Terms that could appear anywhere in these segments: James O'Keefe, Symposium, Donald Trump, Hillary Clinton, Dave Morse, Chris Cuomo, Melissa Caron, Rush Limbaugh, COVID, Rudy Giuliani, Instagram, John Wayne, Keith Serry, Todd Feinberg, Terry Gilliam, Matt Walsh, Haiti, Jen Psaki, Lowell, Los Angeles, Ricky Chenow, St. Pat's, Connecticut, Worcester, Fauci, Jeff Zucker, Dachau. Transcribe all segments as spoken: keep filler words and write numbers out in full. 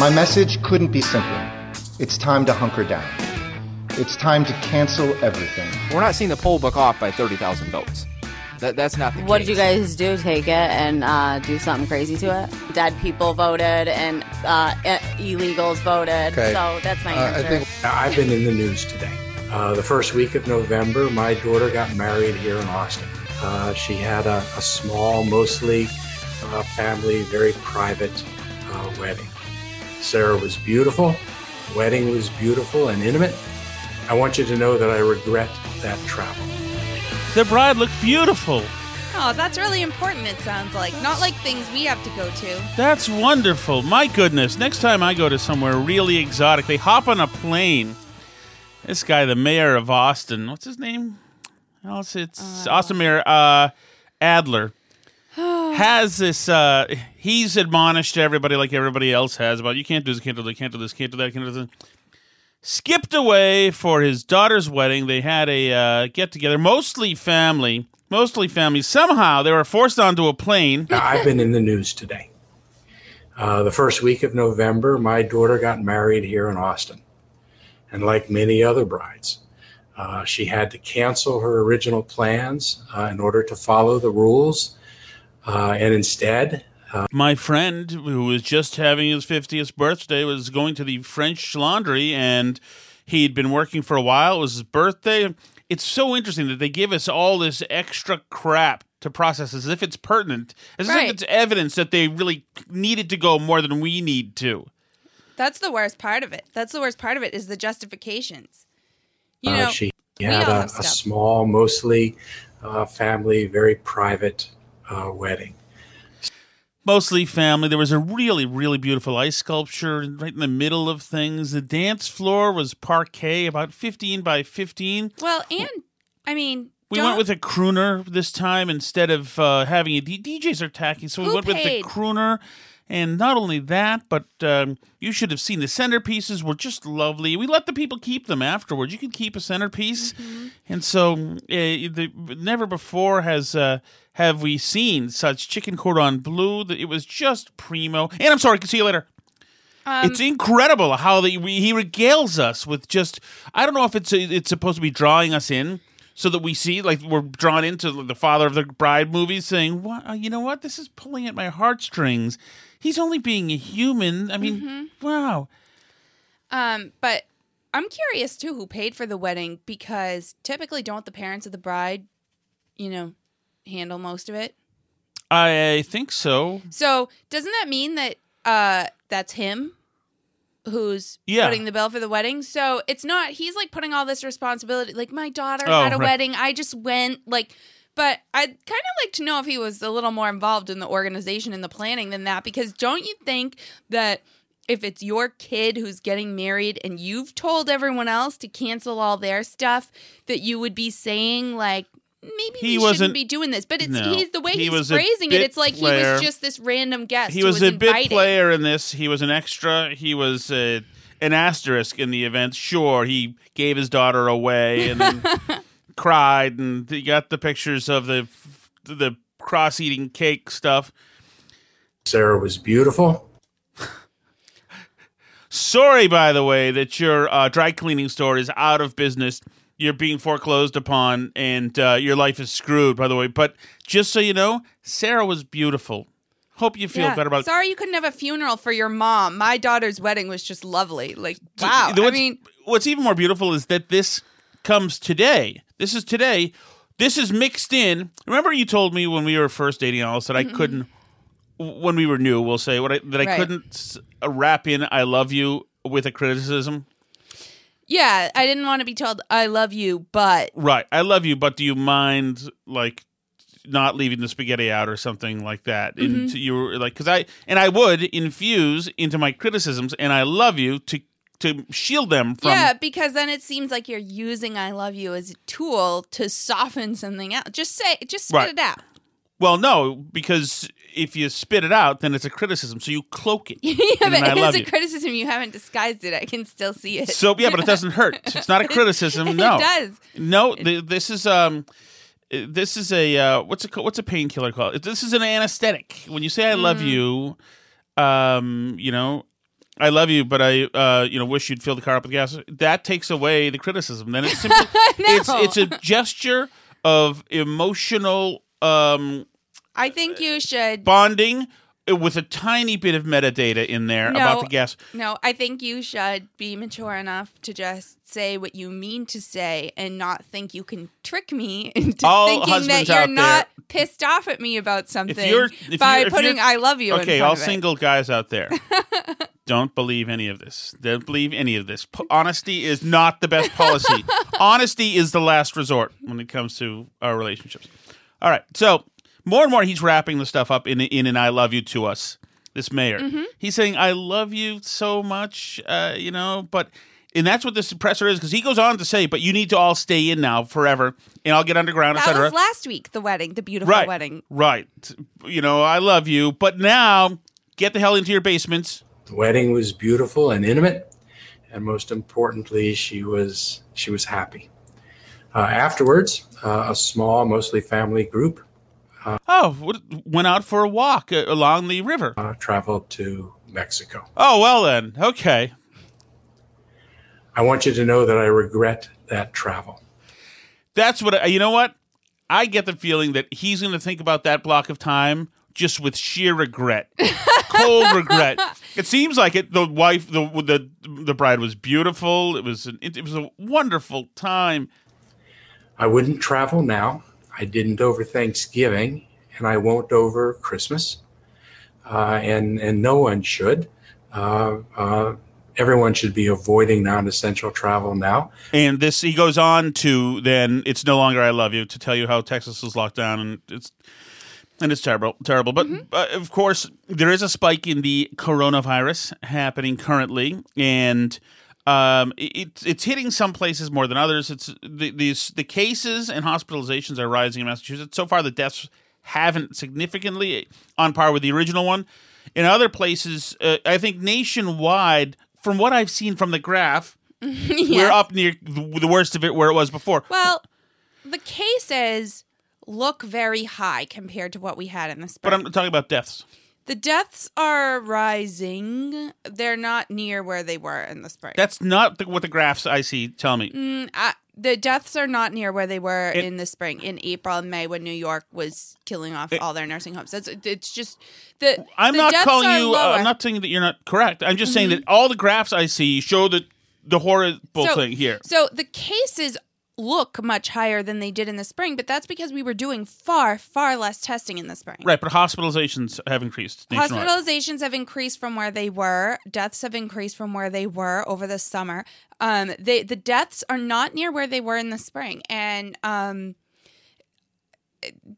My message couldn't be simpler. It's time to hunker down. It's time to cancel everything. We're not seeing the poll book off by thirty thousand votes. That, that's not the case. What did you guys do? Take it and uh, do something crazy to it? Dead people voted and uh, illegals voted. Okay. So that's my uh, answer. I think I've been in the news today. Uh, the first week of November, my daughter got married here in Austin. Uh, she had a, a small, mostly uh, family, very private uh, wedding. Sarah was beautiful. The wedding was beautiful and intimate. I want you to know that I regret that travel. The bride looked beautiful. Oh, that's really important, it sounds like. Not like things we have to go to. That's wonderful. My goodness. Next time I go to somewhere really exotic, they hop on a plane. This guy, the mayor of Austin, what's his name? Oh, it's it's uh, Austin Mayor uh, Adler. Has this, uh, he's admonished everybody like everybody else has about you can't do this, can't do that, can't do this, can't do that, can't do this. Skipped away for his daughter's wedding. They had a uh, get-together, mostly family, mostly family. Somehow they were forced onto a plane. I've been in the news today. Uh, the first week of November, my daughter got married here in Austin. And like many other brides, uh, she had to cancel her original plans uh, in order to follow the rules. Uh, and instead, uh, my friend who was just having his fiftieth birthday was going to the French Laundry, and he'd been working for a while. It was his birthday. It's so interesting that they give us all this extra crap to process as if it's pertinent, as right. if it's evidence that they really needed to go more than we need to. That's the worst part of it. That's the worst part of it is the justifications. You uh, know, she had a, a small, mostly uh, family, very private Uh, wedding. Mostly family. There was a really, really beautiful ice sculpture right in the middle of things. The dance floor was parquet, about fifteen by fifteen. Well, and, I mean... We went with a crooner this time instead of uh, having a... D- DJs are tacky, so we went paid? with the crooner. And not only that, but um, you should have seen the centerpieces were just lovely. We let the people keep them afterwards. You could keep a centerpiece. Mm-hmm. And so uh, the, never before has... Uh, Have we seen such chicken cordon bleu? That it was just primo. And I'm sorry, see you later. Um, it's incredible how the, we, he regales us with just, I don't know if it's it's supposed to be drawing us in so that we see, like we're drawn into the Father of the Bride movies saying, "What? You know what? This is pulling at my heartstrings. He's only being a human." I mean, mm-hmm. wow. Um, but I'm curious, too, who paid for the wedding, because typically don't the parents of the bride, you know, handle most of it? I think so. So doesn't that mean that uh, that's him who's yeah. putting the bill for the wedding? So it's not, he's like putting all this responsibility, like my daughter oh, had a right. wedding, I just went, like, but I'd kind of like to know if he was a little more involved in the organization and the planning than that, because don't you think that if it's your kid who's getting married and you've told everyone else to cancel all their stuff, that you would be saying, like, maybe he we shouldn't be doing this. But it's no, he's the way he he's phrasing it. It's like player. he was just this random guest. He was, who was a invited. bit player in this. He was an extra. He was a, an asterisk in the event. Sure, he gave his daughter away and then cried, and he got the pictures of the the cross-eating cake stuff. Sarah was beautiful. Sorry, by the way, that your uh, dry cleaning store is out of business. You're being foreclosed upon, and uh, your life is screwed, by the way. But just so you know, Sarah was beautiful. Hope you feel yeah. better about it. Sorry you couldn't have a funeral for your mom. My daughter's wedding was just lovely. Like, wow. What's, I mean, what's even more beautiful is that this comes today. This is today. This is mixed in. Remember you told me when we were first dating, Alice, that I mm-hmm. couldn't, when we were new, we'll say, what I, that I right. couldn't wrap in I love you with a criticism? Yeah, I didn't want to be told, I love you, but... Right, I love you, but do you mind, like, not leaving the spaghetti out or something like that? Mm-hmm. And you were like, because I, and I would infuse into my criticisms, and I love you, to to shield them from... Yeah, because then it seems like you're using I love you as a tool to soften something out. Just say, just spit right. it out. Well, no, because if you spit it out, then it's a criticism. So you cloak it. Yeah, but it's a you. criticism. You haven't disguised it. I can still see it. So yeah, but it doesn't hurt. It's not a criticism. No, it does. No, th- this is um, this is a uh, what's a what's a painkiller called? This is an anesthetic. When you say I love mm. you, um, you know, I love you, but I uh, you know, wish you'd fill the car up with gas. That takes away the criticism. Then it's simply, no. it's it's a gesture of emotional. Um, I think you should bonding with a tiny bit of metadata in there no, about the guest. No, I think you should be mature enough to just say what you mean to say and not think you can trick me into all thinking that you're not there. pissed off at me about something if you're, if by you're, if putting you're, I love you. Okay, in front all of single it. guys out there, don't believe any of this. Don't believe any of this. Po- honesty is not the best policy. Honesty is the last resort when it comes to our relationships. All right, so more and more he's wrapping the stuff up in in an I love you to us, this mayor. Mm-hmm. He's saying, I love you so much, uh, you know, but, and that's what the suppressor is, because he goes on to say, but you need to all stay in now forever, and I'll get underground, et cetera. That was last week, the wedding, the beautiful right, wedding. Right, you know, I love you, but now get the hell into your basements. The wedding was beautiful and intimate, and most importantly, she was she was happy. Uh, afterwards, uh, a small, mostly family group. Uh, oh, went out for a walk uh, along the river. Uh, traveled to Mexico. Oh, well then. Okay. I want you to know that I regret that travel. That's what, I, you know what? I get the feeling that he's going to think about that block of time just with sheer regret. Cold regret. It seems like it. The wife, the, the, the bride was beautiful. It was an, it, it was a wonderful time. I wouldn't travel now. I didn't over Thanksgiving, and I won't over Christmas, uh, and and no one should. Uh, uh, everyone should be avoiding non-essential travel now. And this, he goes on to then, it's no longer I love you, to tell you how Texas is locked down, and it's and it's terrible, terrible. But mm-hmm. uh, of course, there is a spike in the coronavirus happening currently, and. Um, it, it's hitting some places more than others. It's the, these, the cases and hospitalizations are rising in Massachusetts. So far, the deaths haven't significantly on par with the original one. In other places, uh, I think nationwide, from what I've seen from the graph, yes. we're up near the, the worst of it where it was before. Well, the cases look very high compared to what we had in the spring. But I'm talking about deaths. The deaths are rising. They're not near where they were in the spring. That's not the, what the graphs I see tell me. Mm, I, the deaths are not near where they were it, in the spring, in April and May, when New York was killing off it, all their nursing homes. That's it's just the. I'm the not deaths calling are you. Uh, I'm not saying that you're not correct. I'm just mm-hmm. saying that all the graphs I see show the the horrible so, thing here. So the cases look much higher than they did in the spring, but that's because we were doing far, far less testing in the spring. Right, but hospitalizations have increased nationwide. Hospitalizations have increased from where they were. Deaths have increased from where they were over the summer. Um, they, the deaths are not near where they were in the spring. And um,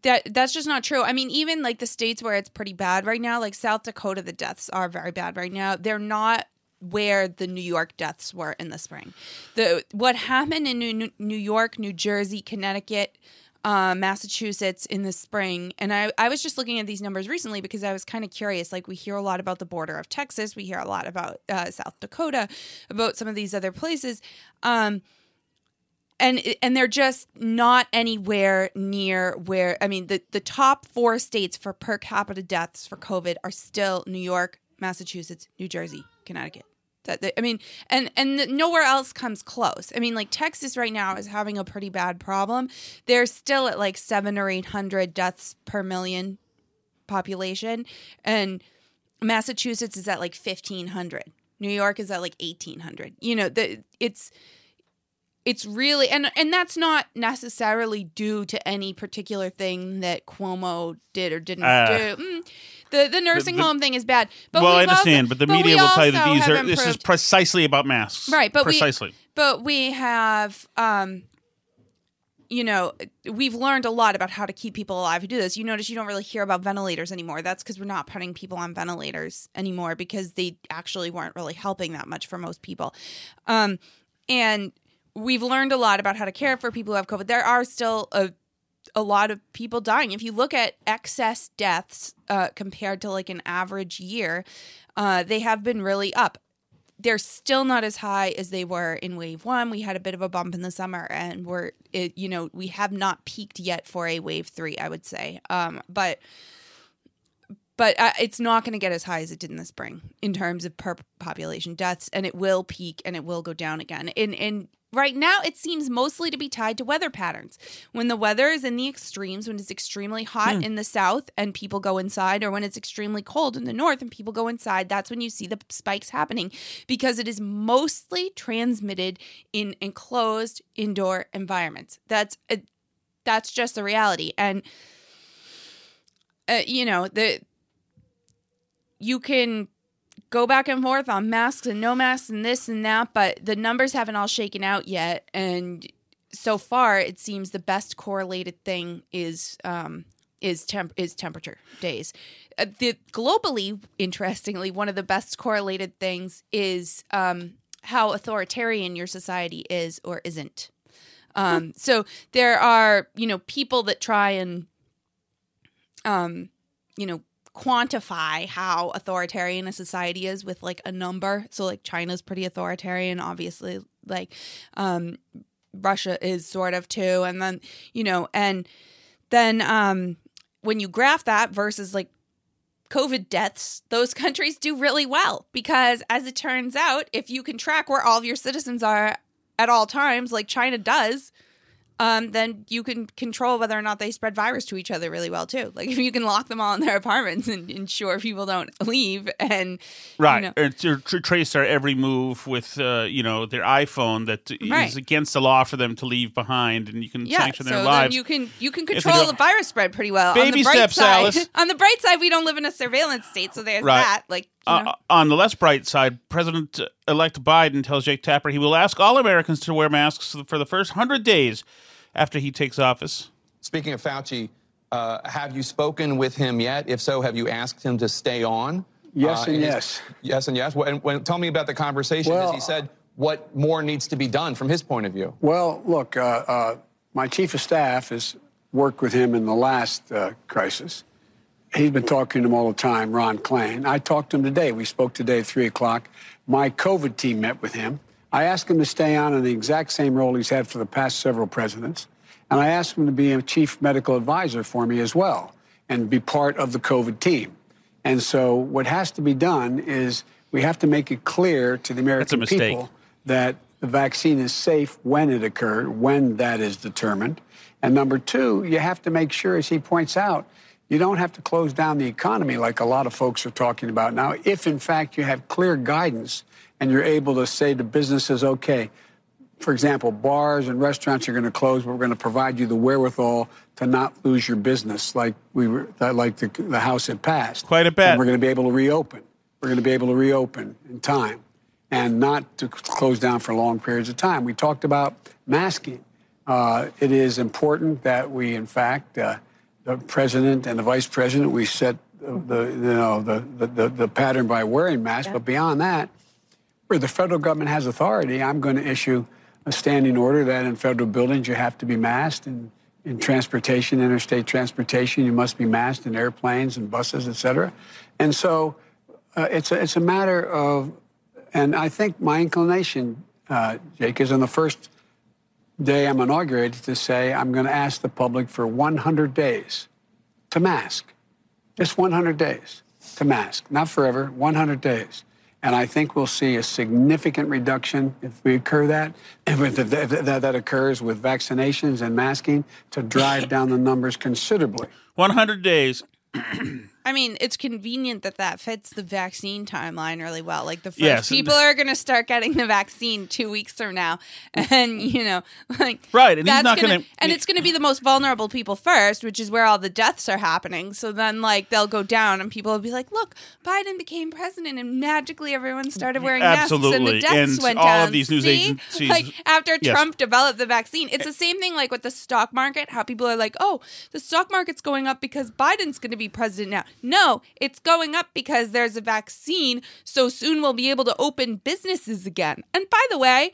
that that's just not true. I mean, even like the states where it's pretty bad right now, like South Dakota, the deaths are very bad right now. They're not where the New York deaths were in the spring. The what happened in New, New York, New Jersey, Connecticut, uh, Massachusetts in the spring, and I, I was just looking at these numbers recently because I was kind of curious. Like, we hear a lot about the border of Texas. We hear a lot about uh, South Dakota, about some of these other places. Um, and and they're just not anywhere near where, I mean, the, the top four states for per capita deaths for COVID are still New York, Massachusetts, New Jersey, Connecticut. That they, I mean, and and nowhere else comes close. I mean, like Texas right now is having a pretty bad problem. They're still at like seven or eight hundred deaths per million population, and Massachusetts is at like fifteen hundred. New York is at like eighteen hundred. You know, the it's it's really and and that's not necessarily due to any particular thing that Cuomo did or didn't uh. do. Mm. The the nursing the, the, home thing is bad. But well, I understand, also, but the but media will tell you that these are, this is precisely about masks. Right, but precisely. We, but we have, um, you know, we've learned a lot about how to keep people alive who do this. You notice you don't really hear about ventilators anymore. That's because we're not putting people on ventilators anymore because they actually weren't really helping that much for most people. Um, and we've learned a lot about how to care for people who have COVID. There are still a a lot of people dying. If you look at excess deaths uh, compared to like an average year, uh, they have been really up. They're still not as high as they were in wave one. We had a bit of a bump in the summer and we're, it, you know, we have not peaked yet for a wave three, I would say. Um, but, but uh, it's not going to get as high as it did in the spring in terms of per population deaths, and it will peak and it will go down again. And, and, Right now, it seems mostly to be tied to weather patterns. When the weather is in the extremes, when it's extremely hot yeah. in the south and people go inside, or when it's extremely cold in the north and people go inside, that's when you see the spikes happening, because it is mostly transmitted in enclosed indoor environments. That's it, that's just the reality. And, uh, you know, the you can... go back and forth on masks and no masks and this and that, but the numbers haven't all shaken out yet. And so far, it seems the best correlated thing is um, is temp- is temperature days. Uh, the globally, interestingly, one of the best correlated things is um, how authoritarian your society is or isn't. Um, so there are, you know, people that try and, um, you know, quantify how authoritarian a society is with like a number. So like China's pretty authoritarian, obviously, like um, Russia is sort of too. And then, you know, and then um, when you graph that versus like COVID deaths, those countries do really well, because as it turns out, if you can track where all of your citizens are at all times, like China does, Um, then you can control whether or not they spread virus to each other really well, too. Like, if you can lock them all in their apartments and ensure people don't leave and... Right. You know. Or to trace their every move with, uh, you know, their iPhone that right. is against the law for them to leave behind, and you can yeah, sanction their so lives. Yeah, so you can, you can control the virus spread pretty well. Baby on the bright steps, side, Alice. On the bright side, we don't live in a surveillance state, so there's right. that. Like, uh, on the less bright side, President-elect Biden tells Jake Tapper he will ask all Americans to wear masks for the first one hundred days after he takes office. Speaking of Fauci, uh, have you spoken with him yet? If so, have you asked him to stay on? Yes uh, and yes. Yes and yes. Well, and when, tell me about the conversation. Well, as he said, what more needs to be done from his point of view? Well, look, uh, uh, my chief of staff has worked with him in the last uh, crisis. He's been talking to him all the time, Ron Klain. I talked to him today. We spoke today at three o'clock. My COVID team met with him. I asked him to stay on in the exact same role he's had for the past several presidents. And I asked him to be a chief medical advisor for me as well and be part of the COVID team. And so what has to be done is we have to make it clear to the American people that the vaccine is safe when it occurred, when that is determined. And number two, you have to make sure, as he points out, you don't have to close down the economy like a lot of folks are talking about now, if, in fact, you have clear guidance and you're able to say to businesses, okay, for example, bars and restaurants are going to close, but we're going to provide you the wherewithal to not lose your business like we were, like the, the House had passed. Quite a bit. And we're going to be able to reopen. We're going to be able to reopen in time and not to close down for long periods of time. We talked about masking. Uh, it is important that we, in fact... Uh, the president and the vice president, we set the you know the the, the pattern by wearing masks. Yeah. But beyond that, where the federal government has authority, I'm going to issue a standing order that in federal buildings you have to be masked, and in transportation, interstate transportation, you must be masked in airplanes and buses, et cetera. And so uh, it's a, it's a matter of, and I think my inclination, uh, Jake, is on the first day I'm inaugurated to say I'm going to ask the public for one hundred days to mask. Just one hundred days to mask. Not forever, one hundred days. And I think we'll see a significant reduction if we occur that, if that, that occurs with vaccinations and masking, to drive down the numbers considerably. one hundred days. I mean, it's convenient that that fits the vaccine timeline really well. Like, the first yes, people are going to start getting the vaccine two weeks from now. And, you know, like, right. And he's not going to. And it's going to be the most vulnerable people first, which is where all the deaths are happening. So then, like, they'll go down and people will be like, look, Biden became president and magically everyone started wearing absolutely. masks. And the deaths and went all down. All of these news See? agencies. Like, after yes. Trump developed the vaccine, it's the same thing, like, with the stock market, how people are like, oh, the stock market's going up because Biden's going to be president now. No, it's going up because there's a vaccine, so soon we'll be able to open businesses again. And by the way,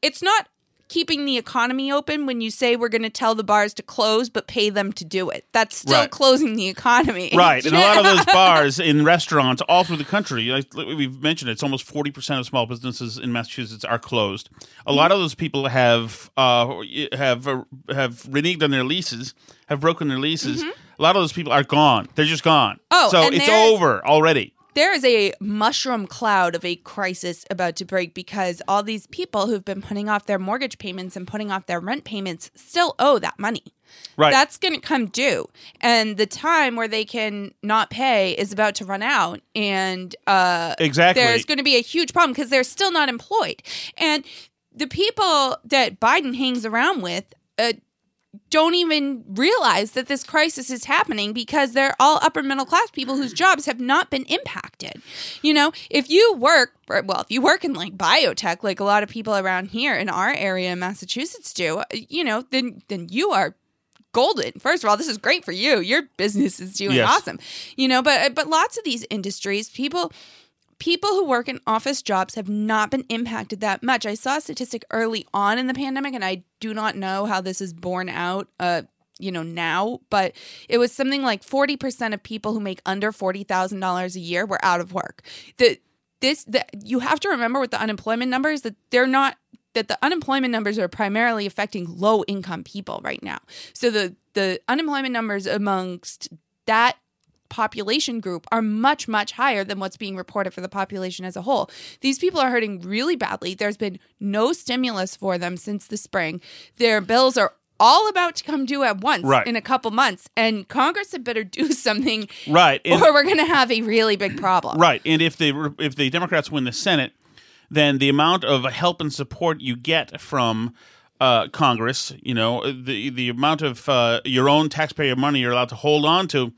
it's not keeping the economy open when you say we're going to tell the bars to close but pay them to do it. That's still right. closing the economy. Right, and a lot of those bars in restaurants all through the country, like we've mentioned, it's almost forty percent of small businesses in Massachusetts are closed. A lot of those people have uh, have uh, have reneged on their leases, have broken their leases. Mm-hmm. A lot of those people are gone. They're just gone. Oh, so it's over already. There is a mushroom cloud of a crisis about to break because all these people who've been putting off their mortgage payments and putting off their rent payments still owe that money. Right. That's going to come due. And the time where they can not pay is about to run out. And uh, exactly. there's going to be a huge problem because they're still not employed. And the people that Biden hangs around with uh, – don't even realize that this crisis is happening because they're all upper middle class people whose jobs have not been impacted. You know, if you work, well, if you work in like biotech, like a lot of people around here in our area in Massachusetts do, you know, then then you are golden. First of all, this is great for you. Your business is doing yes. awesome. You know, but but lots of these industries, people... People who work in office jobs have not been impacted that much. I saw a statistic early on in the pandemic, and I do not know how this is borne out, uh, you know, now, but it was something like forty percent of people who make under forty thousand dollars a year were out of work. The, this, the, you have to remember with the unemployment numbers that they're not that the unemployment numbers are primarily affecting low-income people right now. So the the unemployment numbers amongst that population group are much, much higher than what's being reported for the population as a whole. These people are hurting really badly. There's been no stimulus for them since the spring. Their bills are all about to come due at once right. in a couple months, and Congress had better do something right. and, or we're going to have a really big problem. Right, and if they, if the Democrats win the Senate, then the amount of help and support you get from uh, Congress, you know, the, the amount of uh, your own taxpayer money you're allowed to hold on to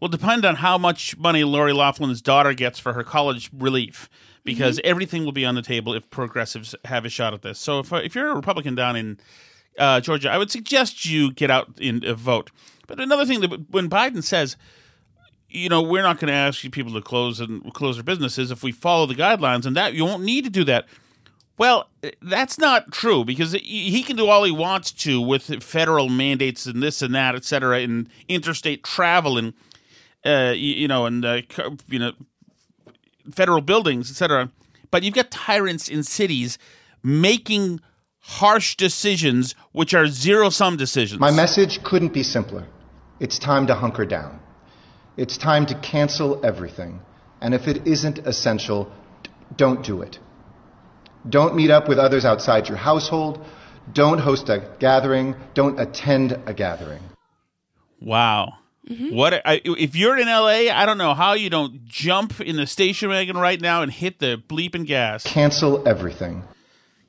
will depend on how much money Lori Loughlin's daughter gets for her college relief, because mm-hmm. everything will be on the table if progressives have a shot at this. So if, if you're a Republican down in uh, Georgia, I would suggest you get out and uh, vote. But another thing, that when Biden says, you know, we're not going to ask you people to close and close their businesses if we follow the guidelines, and that you won't need to do that. Well, that's not true, because he can do all he wants to with federal mandates and this and that, et cetera, and interstate travel and Uh, you, you know, and uh, you know, federal buildings, et cetera. But you've got tyrants in cities making harsh decisions, which are zero-sum decisions. My message couldn't be simpler. It's time to hunker down. It's time to cancel everything. And if it isn't essential, d- don't do it. Don't meet up with others outside your household. Don't host a gathering. Don't attend a gathering. Wow. Mm-hmm. What I, if you're in L A, I don't know how you don't jump in the station wagon right now and hit the bleeping gas. Cancel everything.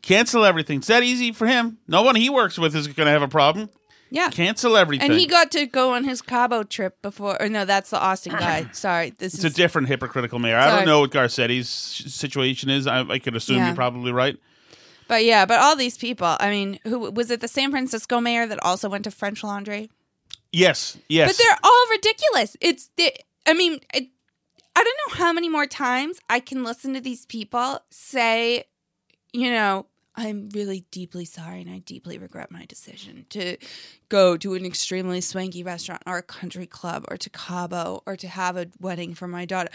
Cancel everything. It's that easy for him. No one he works with is going to have a problem. Yeah. Cancel everything. And he got to go on his Cabo trip before. Or no, that's the Austin guy. Sorry. This it's is a different hypocritical mayor. Sorry. I don't know what Garcetti's situation is. I, I could assume yeah. you're probably right. But yeah, but all these people, I mean, who was it the San Francisco mayor that also went to French Laundry? Yes, yes. But they're all ridiculous. It's, they, I mean, it, I don't know how many more times I can listen to these people say, you know, I'm really deeply sorry and I deeply regret my decision to go to an extremely swanky restaurant or a country club or to Cabo or to have a wedding for my daughter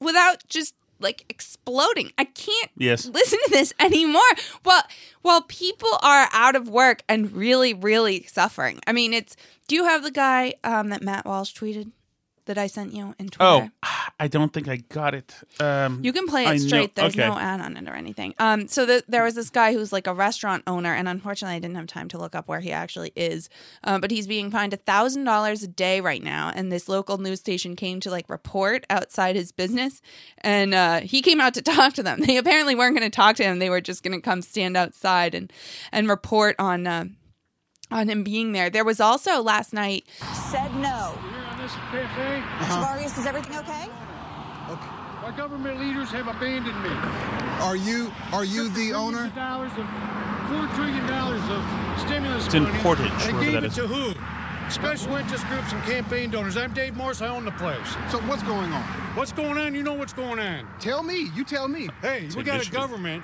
without just like exploding. I can't yes. listen to this anymore. Well, while people are out of work and really, really suffering. I mean, it's, do you have the guy um, that Matt Walsh tweeted? That I sent you in Twitter. Oh, I don't think I got it. Um, you can play it I straight. Know. There's okay. no ad on it or anything. Um, so the, there was this guy who's like a restaurant owner, and unfortunately I didn't have time to look up where he actually is. Um, but he's being fined one thousand dollars a day right now, and this local news station came to like report outside his business, and uh, he came out to talk to them. They apparently weren't going to talk to him. They were just going to come stand outside and, and report on, uh, on him being there. There was also last night... Said no. Uh-huh. Tavarius, is everything okay? Okay. Our government leaders have abandoned me. Are you are you the owner? Dollars of four trillion dollars of stimulus. It's in Portage. They gave it to who? Special interest groups and campaign donors. I'm Dave Morris. I own the place. So what's going on? What's going on? You know what's going on. Tell me. You tell me. Hey, we got a government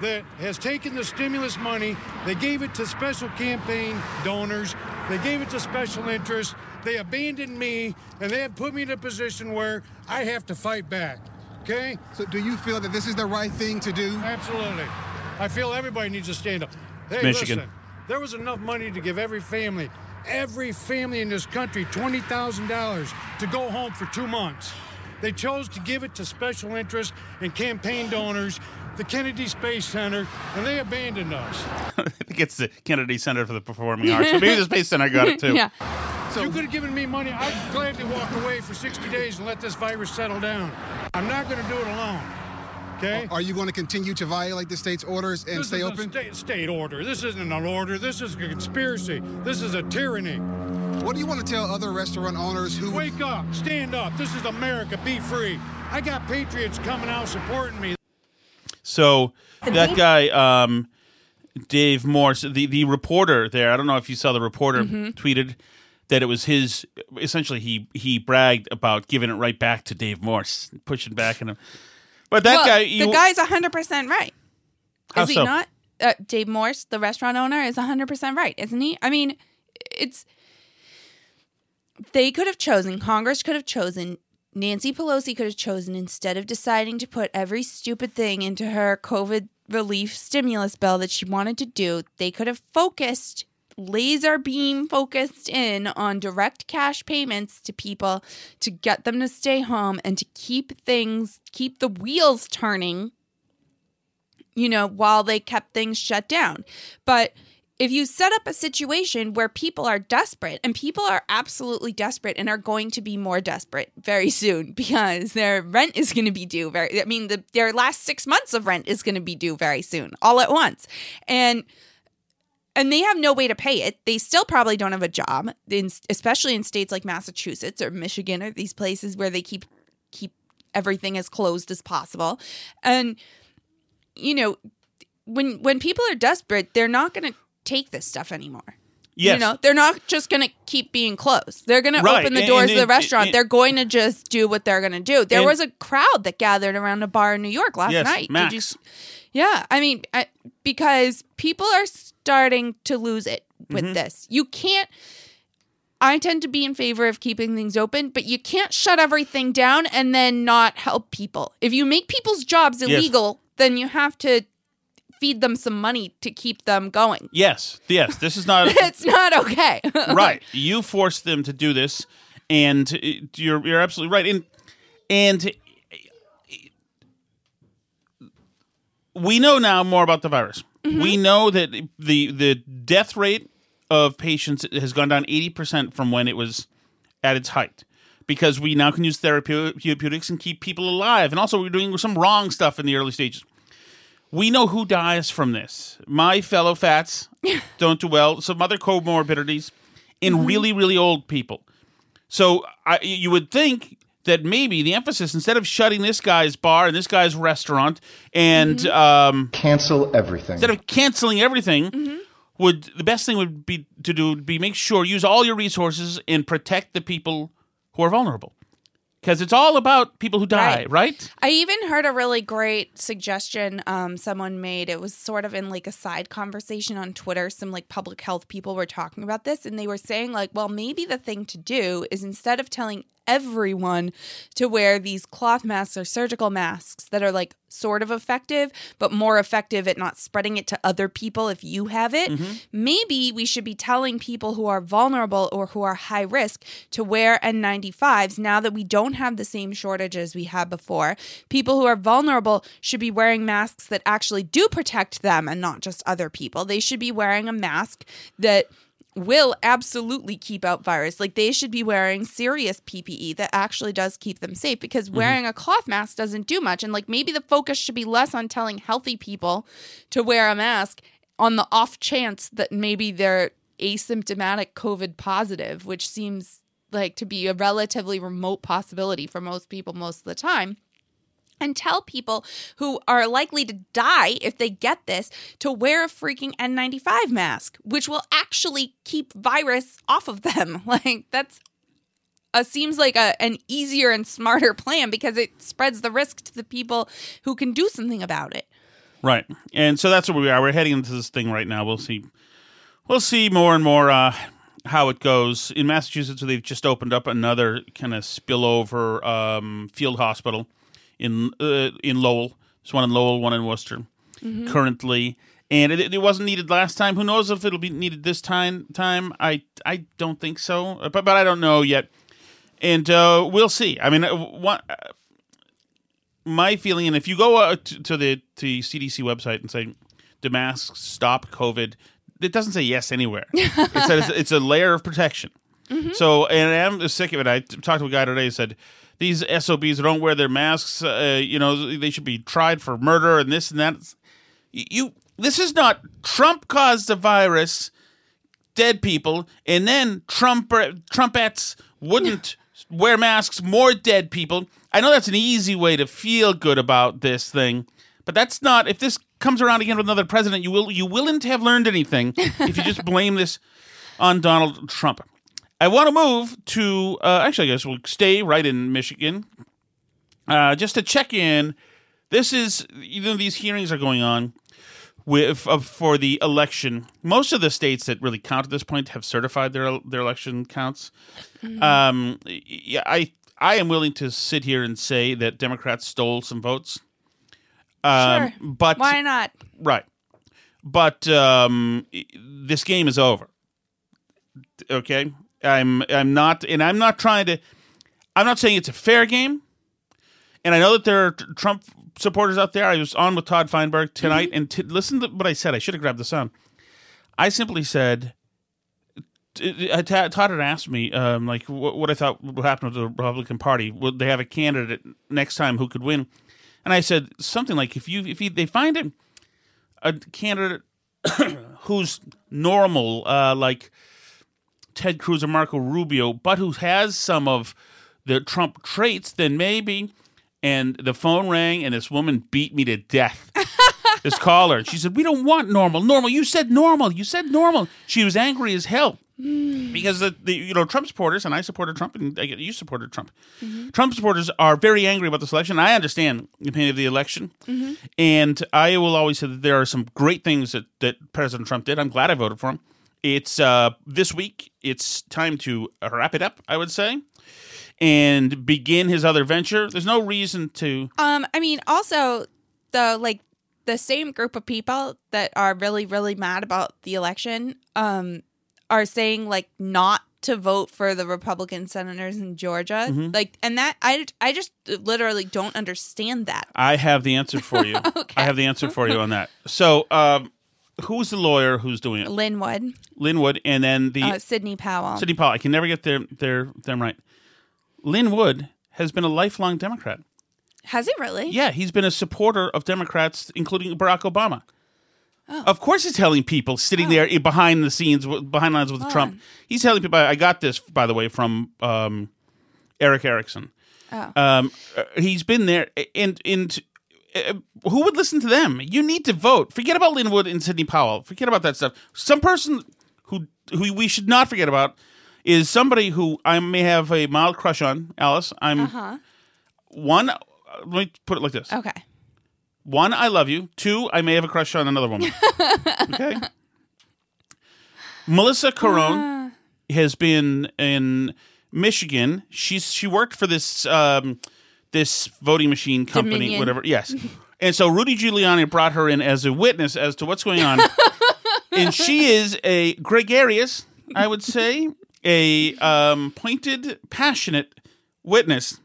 that has taken the stimulus money. They gave it to special campaign donors. They gave it to special interests. They abandoned me, and they have put me in a position where I have to fight back, okay? So do you feel that this is the right thing to do? Absolutely. I feel everybody needs to stand up. Hey, Michigan. Listen, there was enough money to give every family, every family in this country, twenty thousand dollars to go home for two months. They chose to give it to special interests and campaign donors, the Kennedy Space Center, and they abandoned us. I think it's the Kennedy Center for the Performing Arts, but maybe the Space Center got it too. Yeah. So, you could have given me money. I'd gladly walk away for sixty days and let this virus settle down. I'm not going to do it alone. Okay? Are you going to continue to violate the state's orders and this stay is open? A sta- state order. This isn't an order. This is a conspiracy. This is a tyranny. What do you want to tell other restaurant owners who... Wake up. Stand up. This is America. Be free. I got patriots coming out supporting me. So that guy... um, Dave Morse, the, the reporter there, I don't know if you saw the reporter mm-hmm. tweeted... that it was his, essentially he he bragged about giving it right back to Dave Morse, pushing back on him. But that well, guy... He, the guy's one hundred percent right. Is he so? not? Uh, Dave Morse, the restaurant owner, is one hundred percent right, isn't he? I mean, it's... They could have chosen, Congress could have chosen, Nancy Pelosi could have chosen, instead of deciding to put every stupid thing into her COVID relief stimulus bill that she wanted to do, they could have focused... laser beam focused in on direct cash payments to people to get them to stay home and to keep things, keep the wheels turning, you know, while they kept things shut down. But if you set up a situation where people are desperate, and people are absolutely desperate and are going to be more desperate very soon because their rent is going to be due very, I mean, the, their last six months of rent is going to be due very soon, all at once. And And they have no way to pay it. They still probably don't have a job, in, especially in states like Massachusetts or Michigan or these places where they keep keep everything as closed as possible. And, you know, when when people are desperate, they're not going to take this stuff anymore. Yes. You know, they're not just going to keep being closed. They're going right. to open the doors and, and, of the restaurant. And, and, they're going to just do what they're going to do. There and, was a crowd that gathered around a bar in New York last yes, night. Max. Did you, yeah. I mean, I, because people are starting to lose it with mm-hmm. this. You can't... I tend to be in favor of keeping things open, but you can't shut everything down and then not help people. If you make people's jobs illegal, yes. then you have to... feed them some money to keep them going. Yes, yes. This is not... it's not okay. Right. You forced them to do this, and you're you're absolutely right. And, and we know now more about the virus. Mm-hmm. We know that the, the death rate of patients has gone down eighty percent from when it was at its height. Because we now can use therapeutics and keep people alive. And also we're doing some wrong stuff in the early stages. We know who dies from this. My fellow fats don't do well. Some other comorbidities in mm-hmm. really, really old people. So I, you would think that maybe the emphasis, instead of shutting this guy's bar and this guy's restaurant and... Mm-hmm. Um, Cancel everything. Instead of canceling everything, mm-hmm. would the best thing would be to do would be make sure use all your resources and protect the people who are vulnerable. Because it's all about people who die, right. right? I even heard a really great suggestion um, someone made. It was sort of in like a side conversation on Twitter. Some like public health people were talking about this. And they were saying like, well, maybe the thing to do is instead of telling everyone to wear these cloth masks or surgical masks that are like sort of effective, but more effective at not spreading it to other people if you have it, mm-hmm. maybe we should be telling people who are vulnerable or who are high risk to wear N ninety-fives now that we don't have the same shortages we had before. People who are vulnerable should be wearing masks that actually do protect them and not just other people. They should be wearing a mask that will absolutely keep out virus. Like they should be wearing serious P P E that actually does keep them safe, because wearing mm-hmm. a cloth mask doesn't do much. And like maybe the focus should be less on telling healthy people to wear a mask on the off chance that maybe they're asymptomatic COVID positive, which seems like to be a relatively remote possibility for most people most of the time. And tell people who are likely to die if they get this to wear a freaking N ninety-five mask, which will actually keep virus off of them. Like that's a, seems like a, an easier and smarter plan, because it spreads the risk to the people who can do something about it. Right. And so that's where we are. We're heading into this thing right now. We'll see. We'll see more and more uh, how it goes. In Massachusetts, they've just opened up another kind of spillover um, field hospital. In uh, in Lowell, there's one in Lowell, one in Worcester, mm-hmm. currently, and it, it wasn't needed last time. Who knows if it'll be needed this time? Time I I don't think so, but but I don't know yet, and uh, we'll see. I mean, what, uh, my feeling, and if you go uh, to, to the to the C D C website and say, "Do masks stop COVID?" It doesn't say yes anywhere. It says it's a layer of protection. Mm-hmm. So, and I'm sick of it. I talked to a guy today who said, these S O Bs who don't wear their masks, uh, you know, they should be tried for murder and this and that. You, this is not Trump caused the virus, dead people, and then Trump Trumpettes wouldn't wear masks, more dead people. I know that's an easy way to feel good about this thing, but that's not. If this comes around again with another president, you will you wouldn't have learned anything if you just blame this on Donald Trump. I want to move to, uh, actually, I guess we'll stay right in Michigan, uh, just to check in. This is, you know, these hearings are going on with uh, for the election. Most of the states that really count at this point have certified their their election counts. Mm-hmm. Um, yeah, I I am willing to sit here and say that Democrats stole some votes. Um, sure. But why not? Right. But um, this game is over. Okay. I'm I'm not, and I'm not trying to, I'm not saying it's a fair game. And I know that there are t- Trump supporters out there. I was on with Todd Feinberg tonight, mm-hmm. and t- listen to what I said. I should have grabbed the sound. I simply said, t- t- Todd had asked me, um, like, wh- what I thought would happen with the Republican Party. Would they have a candidate next time who could win? And I said something like, if you if you, they find a, a candidate who's normal, uh, like Ted Cruz or Marco Rubio, but who has some of the Trump traits, then maybe. And the phone rang, and this woman beat me to death. This caller. She said, we don't want normal. Normal. You said normal. You said normal. She was angry as hell. Mm. Because, the, the you know, Trump supporters, and I supported Trump, and I, you supported Trump. Mm-hmm. Trump supporters are very angry about this election. I understand the pain of the election. Mm-hmm. And I will always say that there are some great things that, that President Trump did. I'm glad I voted for him. It's uh, this week, it's time to wrap it up, I would say, and begin his other venture. There's no reason to... Um, I mean, also, the, like, the same group of people that are really, really mad about the election um, are saying, like, not to vote for the Republican senators in Georgia. Mm-hmm. Like, and that, I, I just literally don't understand that. I have the answer for you. Okay. I have the answer for you on that. So... Um, Who's the lawyer who's doing it? Lin Wood. Lin Wood, and then the... Uh, Sidney Powell. Sidney Powell. I can never get their, their them right. Lin Wood has been a lifelong Democrat. Has he really? Yeah, he's been a supporter of Democrats, including Barack Obama. Oh. Of course he's telling people, sitting oh. there behind the scenes, behind lines with oh. Trump. He's telling people... I got this, by the way, from um, Eric Erickson. Oh. Um, he's been there, and... and uh, who would listen to them? You need to vote. Forget about Lin Wood and Sidney Powell. Forget about that stuff. Some person who who we should not forget about is somebody who I may have a mild crush on, Alice. I'm uh-huh. one. Let me put it like this. Okay. One, I love you. Two, I may have a crush on another woman. Okay. Melissa Caron uh. has been in Michigan. She's she worked for this um, this voting machine company, Dominion. whatever. Yes. And so Rudy Giuliani brought her in as a witness as to what's going on. And she is a gregarious, I would say, a um, pointed, passionate witness.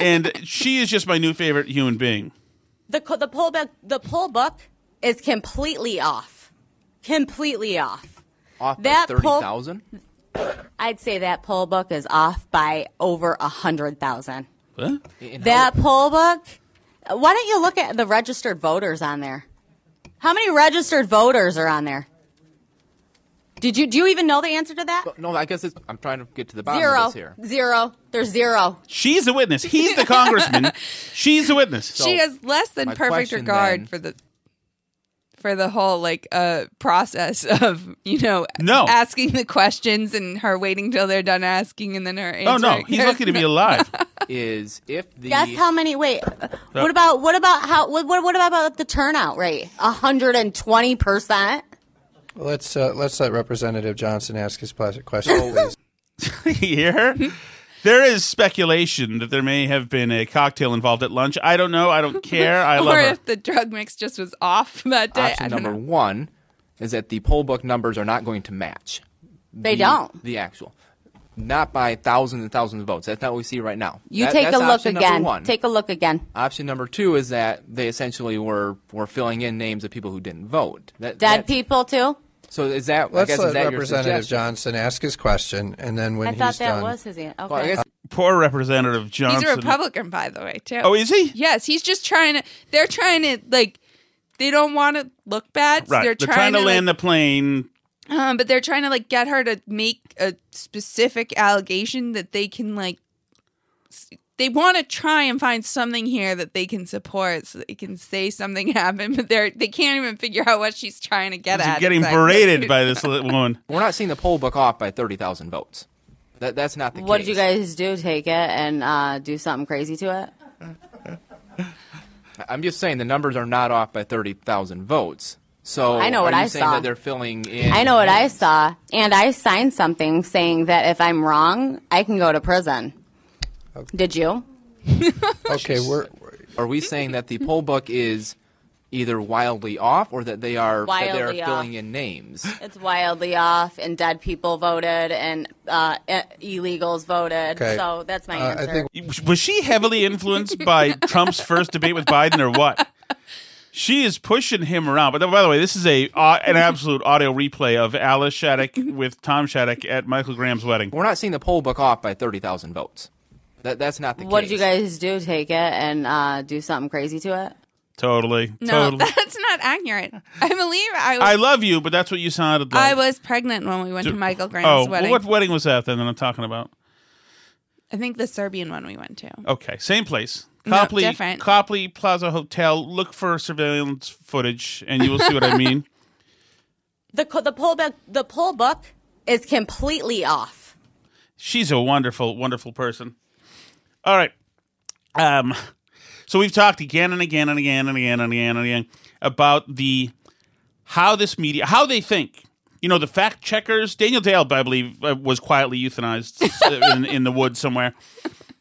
And she is just my new favorite human being. The the poll book the poll book is completely off, completely off. Off by thirty thousand. I'd say that poll book is off by over a hundred thousand. What? That poll book. Why don't you look at the registered voters on there? How many registered voters are on there? Did you do you even know the answer to that? No, I guess it's, I'm trying to get to the bottom zero, of this here. Zero. There's zero. She's a witness. He's the congressman. She's a witness. So she has less than perfect regard then, for the for the whole like uh, process of you know no. asking the questions and her waiting till they're done asking and then her answering. Oh no, he's lucky to be alive. Is if the guess how many? Wait, what about what about how what what about the turnout rate? A hundred and twenty percent. Let's uh, let's let Representative Johnson ask his question. Always. Here, there is speculation that there may have been a cocktail involved at lunch. I don't know. I don't care. I love it. Or if her. the drug mix just was off that day. Option I don't number know. one is that the poll book numbers are not going to match. They the, don't. The actual, not by thousands and thousands of votes. That's not what we see right now. You that, take a look again. One. Take a look again. Option number two is that they essentially were were filling in names of people who didn't vote. That, Dead people too. So is that? Let's I guess, let is that Representative Johnson ask his question, and then when I he's done. I thought that done, was his answer. Okay. Well, I guess- Poor Representative Johnson. He's a Republican, by the way, too. Oh, is he? Yes, he's just trying to. They're trying to like. They don't want to look bad. So right. They're, they're trying, trying to, to land like, the plane. Um, but they're trying to like get her to make a specific allegation that they can like. S- They want to try and find something here that they can support so they can say something happened, but they they can't even figure out what she's trying to get she's at. She's getting exactly. berated by this woman. We're not seeing the poll book off by thirty thousand votes. That, that's not the what case. What did you guys do? Take it and uh, do something crazy to it? I'm just saying the numbers are not off by thirty thousand votes. So I know what I saw. That they're filling in I know what names? I saw, and I signed something saying that if I'm wrong, I can go to prison. Okay. Did you? Okay, we're, we're. Are we saying that the poll book is either wildly off, or that they are that they are filling in names? It's wildly off, and dead people voted, and uh, illegals voted. Okay. So that's my uh, answer. I think- Was she heavily influenced by Trump's first debate with Biden, or what? She is pushing him around. But by the way, this is a uh, an absolute audio replay of Alice Shattuck with Tom Shattuck at Michael Graham's wedding. We're not seeing the poll book off by thirty thousand votes. That, that's not the what case. What did you guys do? Take it and uh, do something crazy to it? Totally. No, totally. That's not accurate. I believe I was... I love you, but that's what you sounded like. I was pregnant when we went do, to Michael Graham's oh, wedding. Well, what wedding was that then that I'm talking about? I think the Serbian one we went to. Okay, same place. Copley, no, different. Copley Plaza Hotel. Look for surveillance footage, and you will see what I mean. The, the, poll book, the poll book is completely off. She's a wonderful, wonderful person. All right. Um, so we've talked again and again and again and again and again and again about the how this media, how they think. You know, the fact checkers. Daniel Dale, I believe, was quietly euthanized in, in the woods somewhere.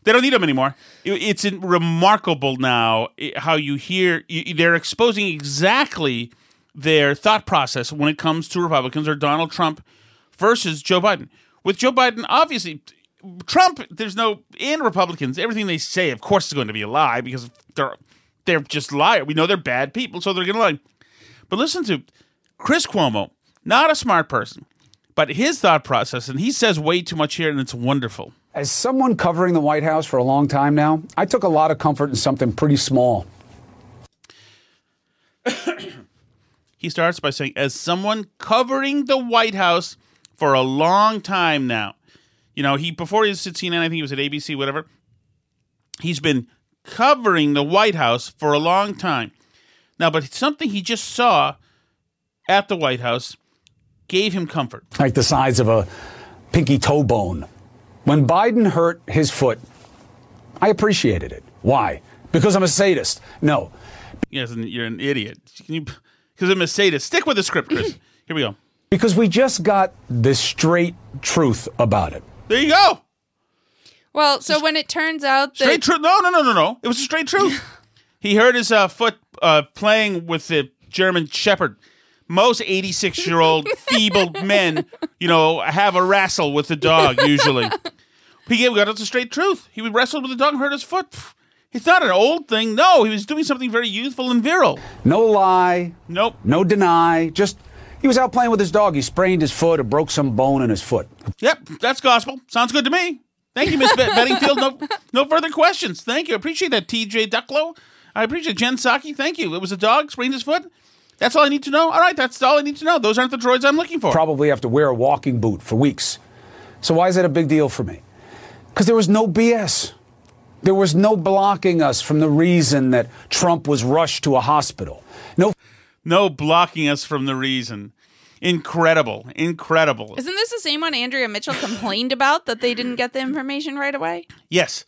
They don't need him anymore. It's remarkable now how you hear they're exposing exactly their thought process when it comes to Republicans or Donald Trump versus Joe Biden. With Joe Biden, obviously. Trump, there's no, and Republicans, everything they say, of course, is going to be a lie because they're they're just liars. We know they're bad people, so they're going to lie. But listen to Chris Cuomo, not a smart person, but his thought process, and he says way too much here, and it's wonderful. As someone covering the White House for a long time now, I took a lot of comfort in something pretty small. He starts by saying, as someone covering the White House for a long time now. You know, he before he was at C N N, I think he was at A B C, whatever. He's been covering the White House for a long time. Now, but something he just saw at the White House gave him comfort. Like the size of a pinky toe bone. When Biden hurt his foot, I appreciated it. Why? Because I'm a sadist. No. Yes, you're an idiot. Can you? Because I'm a sadist. Stick with the script, Chris. Here we go. Because we just got the straight truth about it. There you go. Well, so when it turns out that... Straight truth? No, no, no, no, no. It was a straight truth. He hurt his uh, foot uh, playing with the German Shepherd. Most eighty-six-year-old feeble men, you know, have a wrestle with the dog, usually. He got us the straight truth. He wrestled with the dog and hurt his foot. It's not an old thing. No, he was doing something very youthful and virile. No lie. Nope. No deny. Just... He was out playing with his dog. He sprained his foot or broke some bone in his foot. Yep, that's gospel. Sounds good to me. Thank you, Miss Bet- Bettingfield. No, no further questions. Thank you. I appreciate that, T J Ducklow. I appreciate Jen Psaki. Thank you. It was a dog, sprained his foot. That's all I need to know. All right, that's all I need to know. Those aren't the droids I'm looking for. Probably have to wear a walking boot for weeks. So why is that a big deal for me? Because there was no B S. There was no blocking us from the reason that Trump was rushed to a hospital. No... No blocking us from the reason. Incredible. Incredible. Isn't this the same one Andrea Mitchell complained about, that they didn't get the information right away? Yes.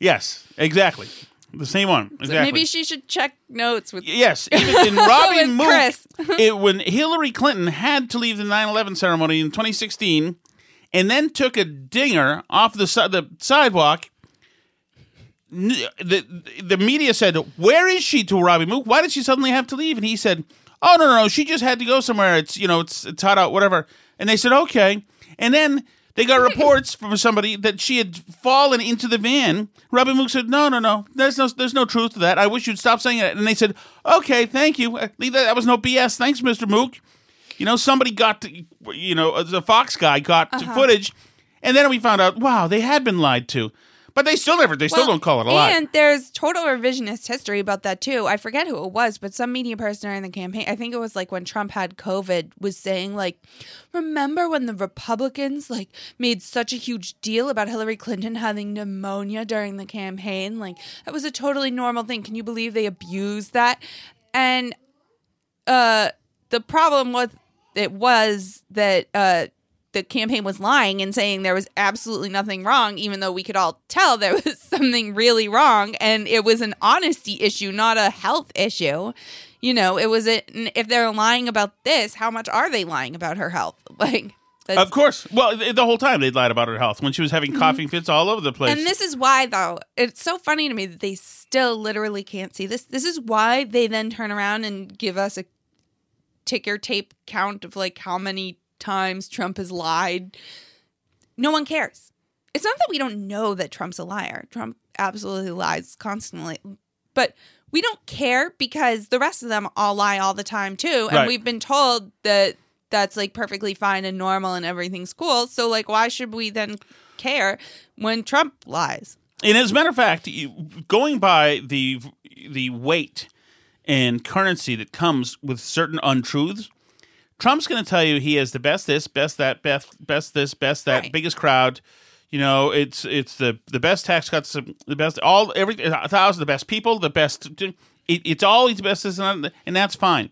Yes. Exactly. The same one. Exactly. So maybe she should check notes with... Yes. In Robbie Mook, Chris. It, when Hillary Clinton had to leave the nine eleven ceremony in twenty sixteen and then took a dinger off the, the sidewalk... The, the media said, where is she, to Robbie Mook? Why did she suddenly have to leave? And he said, oh, no, no, no, she just had to go somewhere. It's, you know, it's, it's hot out, whatever. And they said, okay. And then they got reports from somebody that she had fallen into the van. Robbie Mook said, no, no, no, there's no there's no truth to that. I wish you'd stop saying it. And they said, okay, thank you. That was no B S. Thanks, Mister Mook. You know, somebody got, to, you know, the Fox guy got uh-huh. footage. And then we found out, wow, they had been lied to. But they still never. They well, still don't call it a lie. And there's total revisionist history about that too. I forget who it was, but some media person during the campaign, I think it was like when Trump had COVID, was saying like, "Remember when the Republicans like made such a huge deal about Hillary Clinton having pneumonia during the campaign? Like that was a totally normal thing. Can you believe they abused that?" And uh, the problem with it was that. Uh, The campaign was lying and saying there was absolutely nothing wrong, even though we could all tell there was something really wrong. And it was an honesty issue, not a health issue. You know, it was a, if they're lying about this, how much are they lying about her health? Like, that's- of course. Well, the whole time they lied about her health when she was having coughing fits all over the place. And this is why, though, it's so funny to me that they still literally can't see this. This is why they then turn around and give us a ticker tape count of like how many times Trump has lied. No one cares. It's not that we don't know that Trump's a liar. Trump absolutely lies constantly. But we don't care because the rest of them all lie all the time too. And right. We've been told that that's like perfectly fine and normal and everything's cool. So like why should we then care when Trump lies? And as a matter of fact, going by the the weight and currency that comes with certain untruths, Trump's going to tell you he has the best this, best that, best best this, best that, right. Biggest crowd. You know, it's it's the, the best tax cuts, the best all every a thousand, the best people, the best. It, it's always the best this and that, and that's fine.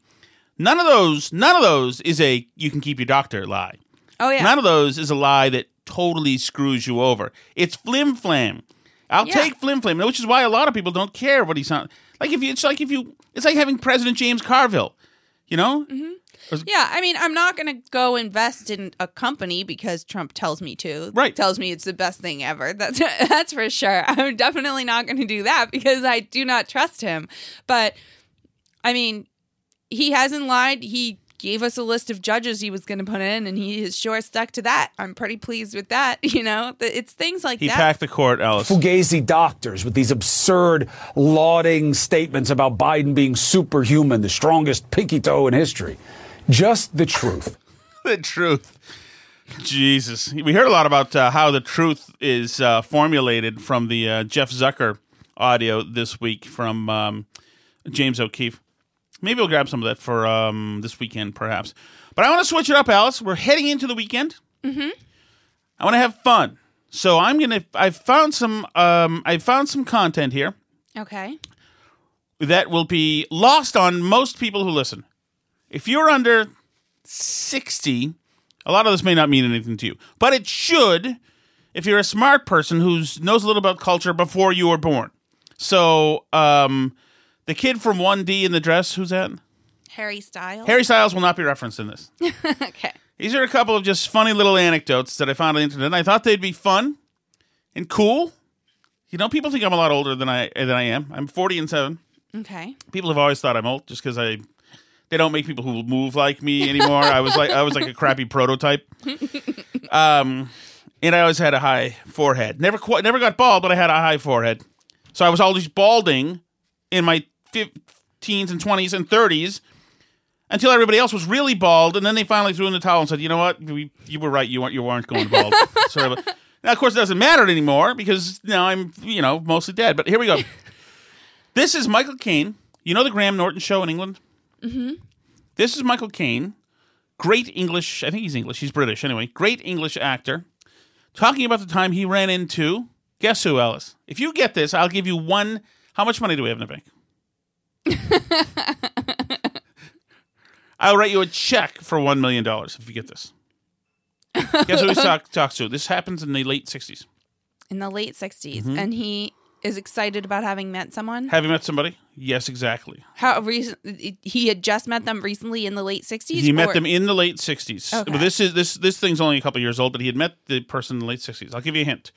None of those, none of those is a you can keep your doctor lie. Oh yeah, none of those is a lie that totally screws you over. It's flim flam. I'll yeah. take flim flam, which is why a lot of people don't care what he's on. Like if you, it's like if you, it's like having President James Carville. You know. Mm-hmm. Yeah, I mean, I'm not going to go invest in a company because Trump tells me to. Right. Tells me it's the best thing ever. That's that's for sure. I'm definitely not going to do that because I do not trust him. But, I mean, he hasn't lied. He gave us a list of judges he was going to put in, and he has sure stuck to that. I'm pretty pleased with that, you know? It's things like he that. He packed the court, Alice. Fugazi doctors with these absurd lauding statements about Biden being superhuman, the strongest pinky toe in history. Just the truth. The truth. Jesus. We heard a lot about uh, how the truth is uh, formulated from the uh, Jeff Zucker audio this week from um, James O'Keefe. Maybe we'll grab some of that for um, this weekend, perhaps. But I want to switch it up, Alice. We're heading into the weekend. Mm-hmm. I want to have fun. So I'm going to... I found some um, I found some content here. Okay. That will be lost on most people who listen. If you're under sixty, a lot of this may not mean anything to you. But it should if you're a smart person who knows a little about culture before you were born. So um, the kid from one D in the dress, who's that? Harry Styles. Harry Styles will not be referenced in this. Okay. These are a couple of just funny little anecdotes that I found on the internet. And I thought they'd be fun and cool. You know, people think I'm a lot older than I than I am. I'm forty and seven. Okay. People have always thought I'm old just because I they don't make people who move like me anymore. I was like I was like a crappy prototype. Um, and I always had a high forehead. Never quite never got bald, but I had a high forehead. So I was always balding in my teens and twenties and thirties until everybody else was really bald, and then they finally threw in the towel and said, "You know what? We, you were right. You weren't you weren't going bald." Sort of. Now, of course, it doesn't matter anymore because now I'm, you know, mostly dead. But here we go. This is Michael Caine. You know the Graham Norton show in England? Mm-hmm. This is Michael Caine, great English, I think he's English, he's British anyway, great English actor, talking about the time he ran into, guess who, Alice? If you get this, I'll give you one, how much money do we have in the bank? I'll write you a check for one million dollars if you get this. Guess who he talk, talks to? This happens in the late sixties. In the late sixties, mm-hmm. And he... is excited about having met someone? Having met somebody? Yes, exactly. How recent? He had just met them recently in the late sixties. He or? met them in the late sixties. Okay. But this is this this thing's only a couple years old, but he had met the person in the late sixties. I'll give you a hint.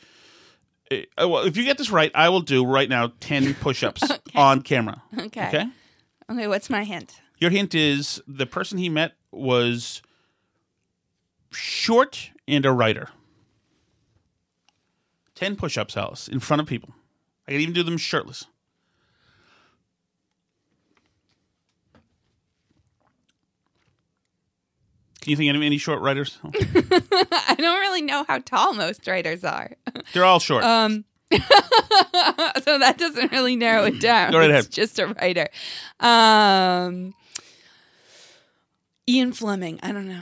Uh, well, if you get this right, I will do right now ten push-ups okay. on camera. Okay. Okay. Okay. What's my hint? Your hint is the person he met was short and a writer. Ten push-ups, Alice, in front of people. I can even do them shirtless. Can you think of any short writers? Oh. I don't really know how tall most writers are. They're all short. Um, so that doesn't really narrow it down. Go right ahead. It's just a writer. Um, Ian Fleming. I don't know.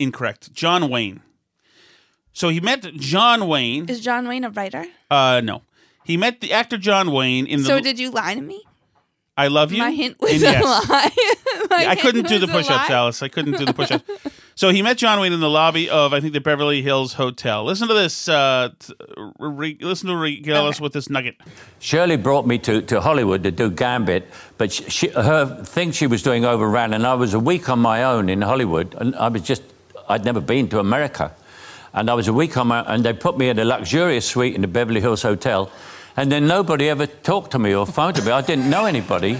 Incorrect. John Wayne. So he met John Wayne. Is John Wayne a writer? Uh, no. He met the actor John Wayne in the... So did you lie to me? I love you. My hint was and a yes. lie. Yeah, I couldn't do the push-ups, Alice. I couldn't do the push-ups. So he met John Wayne in the lobby of, I think, the Beverly Hills Hotel. Listen to this. Uh, t- re- listen to Regalis okay. with this nugget. Shirley brought me to, to Hollywood to do Gambit, but she, her thing she was doing overran, and I was a week on my own in Hollywood, and I was just... I'd never been to America. And I was a week on my, and they put me in a luxurious suite in the Beverly Hills Hotel, and then nobody ever talked to me or phoned to me. I didn't know anybody.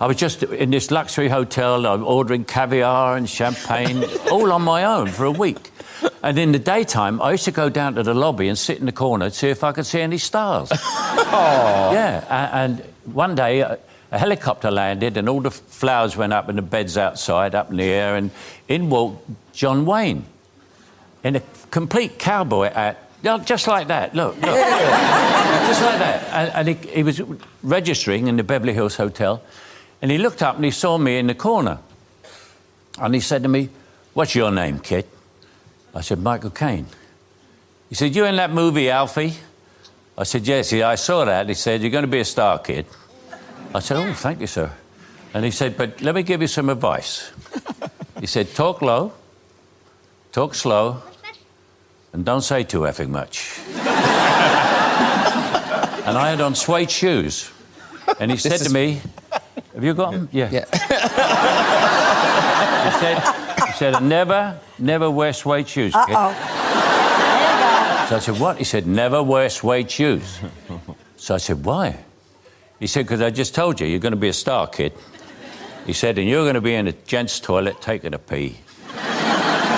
I was just in this luxury hotel, I'm ordering caviar and champagne, all on my own for a week. And in the daytime, I used to go down to the lobby and sit in the corner and see if I could see any stars. Oh. Yeah, and one day a helicopter landed and all the flowers went up and the beds outside up in the air, and in walked John Wayne. In a complete cowboy hat, just like that, look, look, just like that. And, and he, he was registering in the Beverly Hills Hotel, and he looked up and he saw me in the corner. And he said to me, "What's your name, kid?" I said, "Michael Caine." He said, "You in that movie, Alfie?" I said, "Yes, I saw that." He said, "You're going to be a star, kid." I said, "Oh, thank you, sir." And he said, "But let me give you some advice." He said, "Talk low. Talk slow, and don't say too effing much." And I had on suede shoes. And he this said is... to me, "Have you got them?" Yeah. yeah. he, said, he said, never, never wear suede shoes, kid. Uh-oh. So I said, "What?" He said, "Never wear suede shoes." So I said, "Why?" He said, "Because I just told you, you're going to be a star, kid." He said, "And you're going to be in a gent's toilet taking a pee."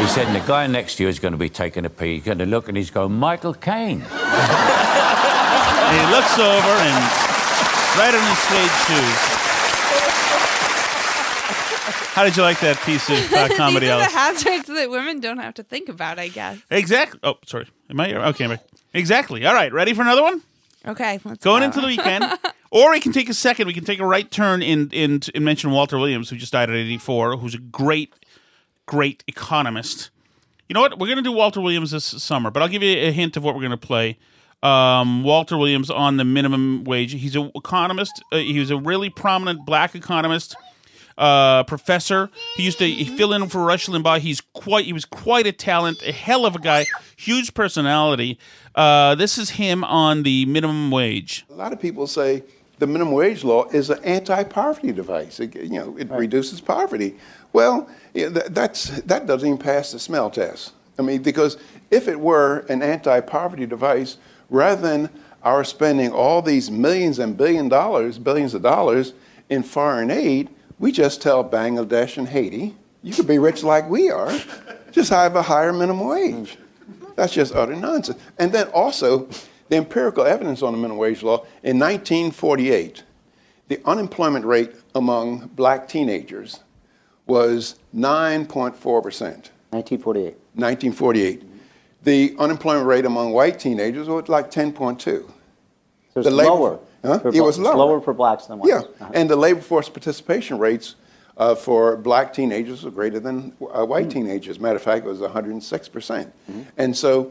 He said, "And the guy next to you is going to be taking a pee. He's going to look and he's going, Michael Caine." And he looks over and right in his suede shoes. How did you like that piece of uh, comedy, Alice? These are Alice? The hazards that women don't have to think about, I guess. Exactly. Oh, sorry. Am I? Okay, am I? Exactly. All right, ready for another one? Okay, let's Going go. into the weekend. Or we can take a second. We can take a right turn and in, in, in mention Walter Williams, who just died at eighty-four, who's a great... great economist. You know what? We're going to do Walter Williams this summer, but I'll give you a hint of what we're going to play. um, Walter Williams on the minimum wage. He's an economist. Uh, he was a really prominent black economist, uh, professor. He used to fill in for Rush Limbaugh. He's quite. He was quite a talent, a hell of a guy, huge personality. Uh, this is him on the minimum wage. A lot of people say the minimum wage law is an anti-poverty device. It, you know, it right. reduces poverty. Well, that's that doesn't even pass the smell test. I mean, because if it were an anti-poverty device, rather than our spending all these millions and billion dollars, billions of dollars in foreign aid, we just tell Bangladesh and Haiti, you could be rich like we are, just have a higher minimum wage. That's just utter nonsense. And then also, the empirical evidence on the minimum wage law, in nineteen forty-eight, the unemployment rate among black teenagers was nine point four percent. nineteen forty-eight nineteen forty-eight The unemployment rate among white teenagers was like ten point two. So it's the labor, lower. Huh? It bl- was lower. lower for blacks than whites. Yeah, uh-huh. And the labor force participation rates uh, for black teenagers were greater than uh, white mm. teenagers. Matter of fact, it was one hundred six percent. Mm-hmm. And so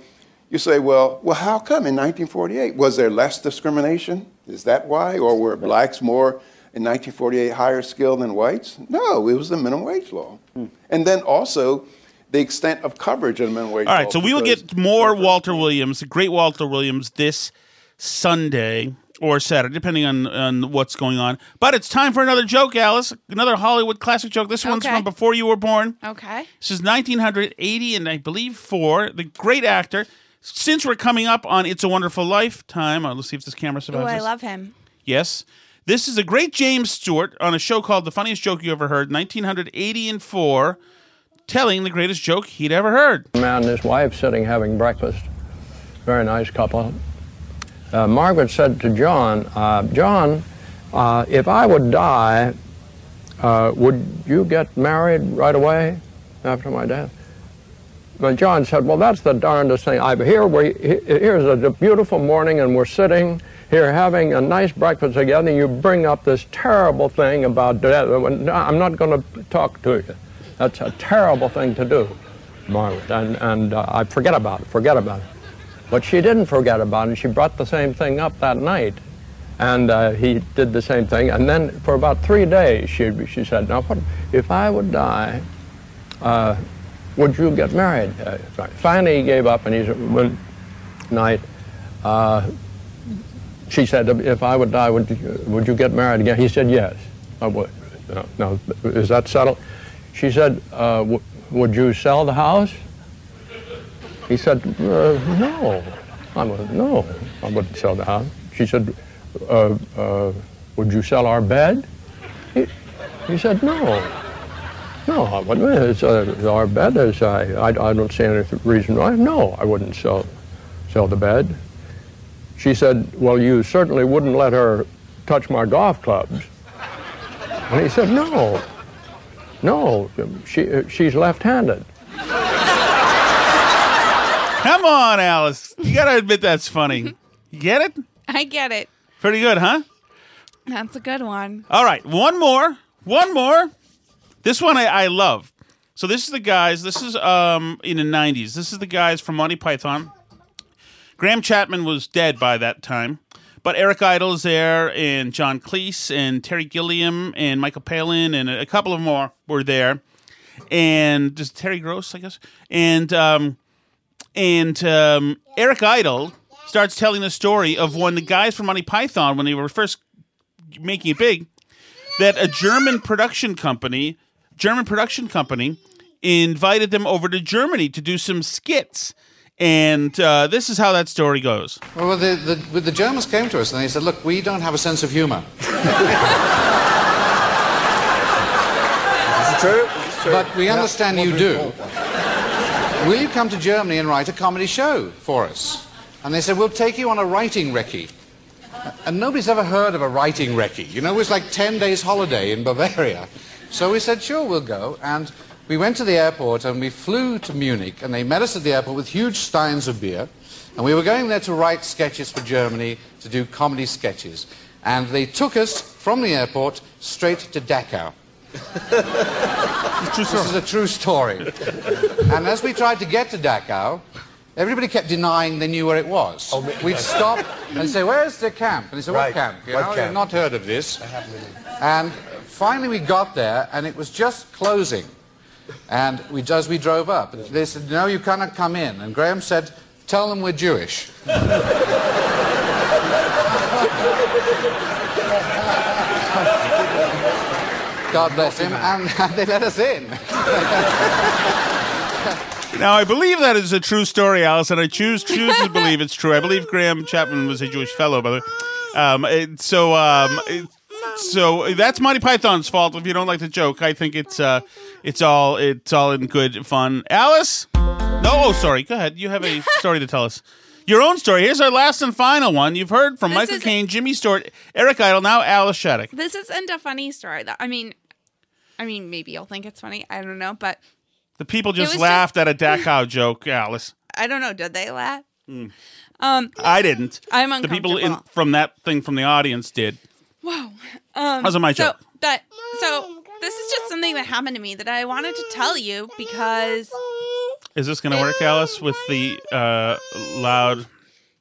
you say, well, well, how come in nineteen forty-eight? Was there less discrimination? Is that why? Or were blacks more in nineteen forty-eight higher skilled than whites? No, it was the minimum wage law. Mm. And then also the extent of coverage in minimum wage. All right, so we will get more Walter Williams, the great Walter Williams, this Sunday or Saturday, depending on, on what's going on. But it's time for another joke, Alice, another Hollywood classic joke. This one's okay. from before you were born. Okay. This is nineteen eighty, and I believe four, the great actor. Since we're coming up on It's a Wonderful Life time, uh, let's see if this camera survives. Oh, I love him. Yes. This is a great James Stewart on a show called The Funniest Joke You Ever Heard, nineteen eighty and four, telling the greatest joke he'd ever heard. A man and his wife sitting having breakfast. Very nice couple. Uh, Margaret said to John, uh, John, uh, if I would die, uh, would you get married right away after my death? But John said, well, that's the darndest thing. I've here we here's a beautiful morning and we're sitting here having a nice breakfast together and you bring up this terrible thing about death. I'm not going to talk to you. That's a terrible thing to do, Margaret. And, and uh, I forget about it, forget about it. But she didn't forget about it. She brought the same thing up that night. And uh, he did the same thing. And then for about three days, she she said, now, what, if I would die, uh, would you get married? Uh, finally, he gave up, and he said, one night, uh, she said, if I would die, would you, would you get married again? He said, yes, I would. No, no. Is that settled? She said, uh, w- would you sell the house? He said, uh, no, I would, no, I wouldn't sell the house. She said, uh, uh, would you sell our bed? He, he said, no. No, I wouldn't. It's, uh, our bed is. I, I. I don't see any reason why. No, I wouldn't sell, sell the bed. She said, "Well, you certainly wouldn't let her touch my golf clubs." And he said, "No, no. She. She's left-handed." Come on, Alice. You gotta admit that's funny. You get it? I get it. Pretty good, huh? That's a good one. All right, one more. One more. This one I, I love. So this is the guys, this is um, in the nineties. This is the guys from Monty Python. Graham Chapman was dead by that time. But Eric Idle is there, and John Cleese, and Terry Gilliam, and Michael Palin, and a, a couple of more were there. And just Terry Gross, I guess. And, um, and um, Eric Idle starts telling the story of when the guys from Monty Python, when they were first making it big, that a German production company... German production company invited them over to Germany to do some skits. And uh, this is how that story goes. Well, the, the, the Germans came to us and they said, look, we don't have a sense of humor. It's true. It's true. But we yeah, understand you do. Will you come to Germany and write a comedy show for us? And they said, we'll take you on a writing recce. And nobody's ever heard of a writing recce. You know, it was like ten days holiday in Bavaria. So we said, sure, we'll go. And we went to the airport and we flew to Munich and they met us at the airport with huge steins of beer. And we were going there to write sketches for Germany, to do comedy sketches. And they took us from the airport straight to Dachau. This is a true story. And as we tried to get to Dachau, Everybody kept denying they knew where it was. Oh, We'd stop and say, where's the camp? And they said, what right. camp? You what know, camp? I've not heard of this. I haven't really. And finally we got there, and it was just closing. And we, as we drove up, they said, no, you cannot come in. And Graham said, tell them we're Jewish. God bless him, and, and they let us in. Now, I believe that is a true story, Alice, and I choose, choose to believe it's true. I believe Graham Chapman was a Jewish fellow, by the way. Um, it, so, um, it, so that's Monty Python's fault if you don't like the joke. I think it's uh, it's all it's all in good fun. Alice? No, oh, sorry. Go ahead. You have a story to tell us. Your own story. Here's our last and final one. You've heard from this Michael Caine, Jimmy Stewart, Eric Idle, now Alice Shattuck. This isn't a funny story. Though. I mean, I mean, maybe you'll think it's funny. I don't know, but... The people just laughed just... at a Dachau joke, Alice. I don't know. Did they laugh? Mm. Um, I didn't. I'm uncomfortable. The people in, from that thing from the audience did. Whoa. Um, that was my so, joke. That, so this is just something that happened to me that I wanted to tell you because... Is this going to work, Alice, with the uh, loud...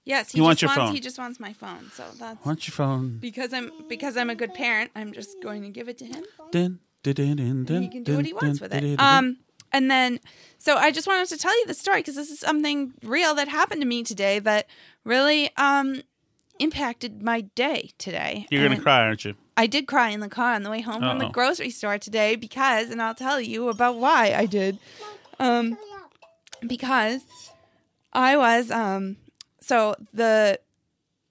Yes, he, you just want your wants, phone. He just wants my phone. So that's... I want your phone. Because I'm, because I'm a good parent, I'm just going to give it to him. Dun, dun, dun, dun, dun, and he can do dun, what he wants dun, with it. Dun, dun, um... And then, so I just wanted to tell you the story because this is something real that happened to me today that really um, impacted my day today. You're going to cry, aren't you? I did cry in the car on the way home Uh-oh. from the grocery store today because, and I'll tell you about why I did, um, because I was, um, so the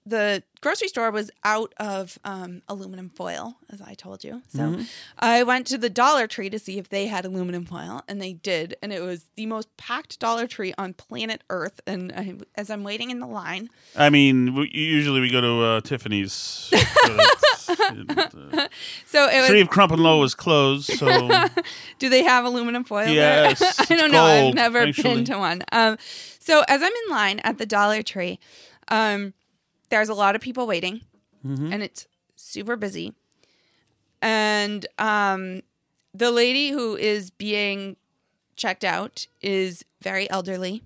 the grocery store was out of um, aluminum foil, as I told you. So mm-hmm. I went to the Dollar Tree to see if they had aluminum foil, and they did. And it was the most packed Dollar Tree on planet Earth. And I, as I'm waiting in the line... I mean, we, usually we go to uh, Tiffany's. So, and, uh, so it was... Tree of Crump and Low was closed, so... Do they have aluminum foil yes, there? I don't know. Gold, I've never actually. been to one. Um, so as I'm in line at the Dollar Tree... Um, There's a lot of people waiting, mm-hmm. and it's super busy. And um, the lady who is being checked out is very elderly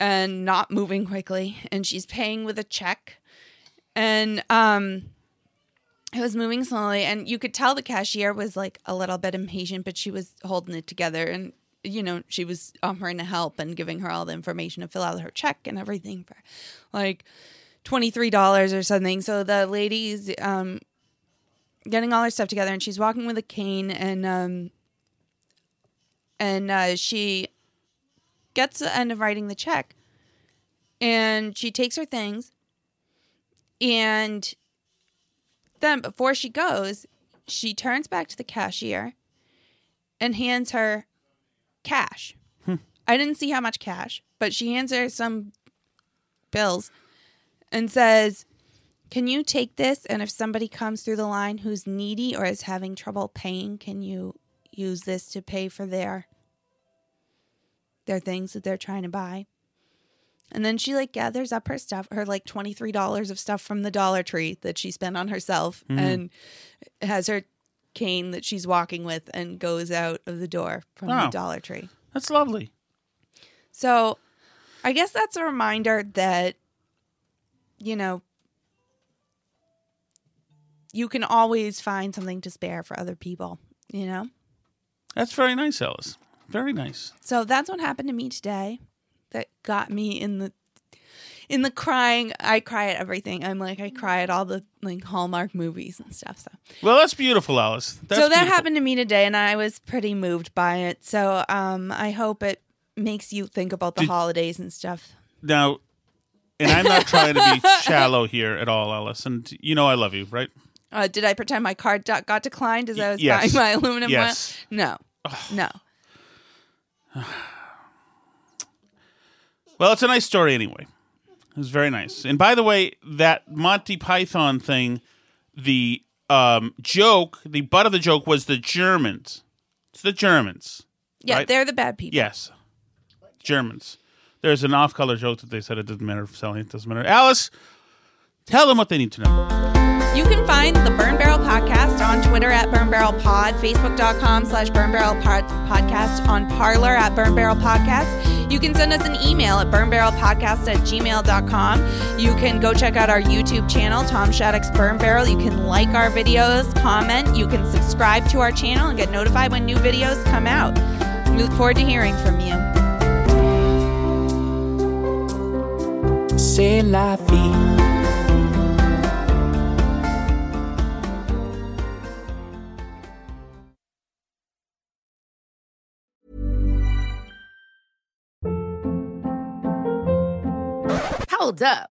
and not moving quickly, and she's paying with a check. And um, it was moving slowly, and you could tell the cashier was like a little bit impatient, but she was holding it together. And, you know, she was offering to help and giving her all the information to fill out her check and everything for, like... twenty-three dollars or something. So the lady's um, getting all her stuff together, and she's walking with a cane, and um, and uh, she gets to the end of writing the check, and she takes her things, and then before she goes, she turns back to the cashier and hands her cash. Hmm. I didn't see how much cash, but she hands her some bills. And says, can you take this? And if somebody comes through the line who's needy or is having trouble paying, can you use this to pay for their their things that they're trying to buy? And then she, like, gathers up her stuff, her, like, twenty-three dollars of stuff from the Dollar Tree that she spent on herself mm-hmm. and has her cane that she's walking with and goes out of the door from wow. the Dollar Tree. That's lovely. So I guess that's a reminder that, you know, you can always find something to spare for other people, you know? That's very nice, Alice. Very nice. So that's what happened to me today that got me in the in the crying. I cry at everything. I'm like, I cry at all the, like, Hallmark movies and stuff. So Well, that's beautiful, Alice. That's so that beautiful. happened to me today, and I was pretty moved by it. So um, I hope it makes you think about the Did, holidays and stuff. Now... And I'm not trying to be shallow here at all, Alice. And you know I love you, right? Uh, did I pretend my card got declined as I was yes. buying my aluminum yes. one? No. Oh. No. Well, it's a nice story anyway. It was very nice. And by the way, that Monty Python thing, the um, joke, the butt of the joke was the Germans. It's the Germans. Yeah, right? They're the bad people. Yes. Germans. There's an off-color joke that they said it doesn't matter if selling it doesn't matter. Alice, tell them what they need to know. You can find the Burn Barrel Podcast on Twitter at Burn Barrel Pod, Facebook.com slash Burn Barrel Podcast, on Parler at Burn Barrel Podcast. You can send us an email at burnbarrelpodcast at gmail.com. You can go check out our YouTube channel, Tom Shattuck's Burn Barrel. You can like our videos, comment. You can subscribe to our channel and get notified when new videos come out. We look forward to hearing from you. C'est la vie. Hold up.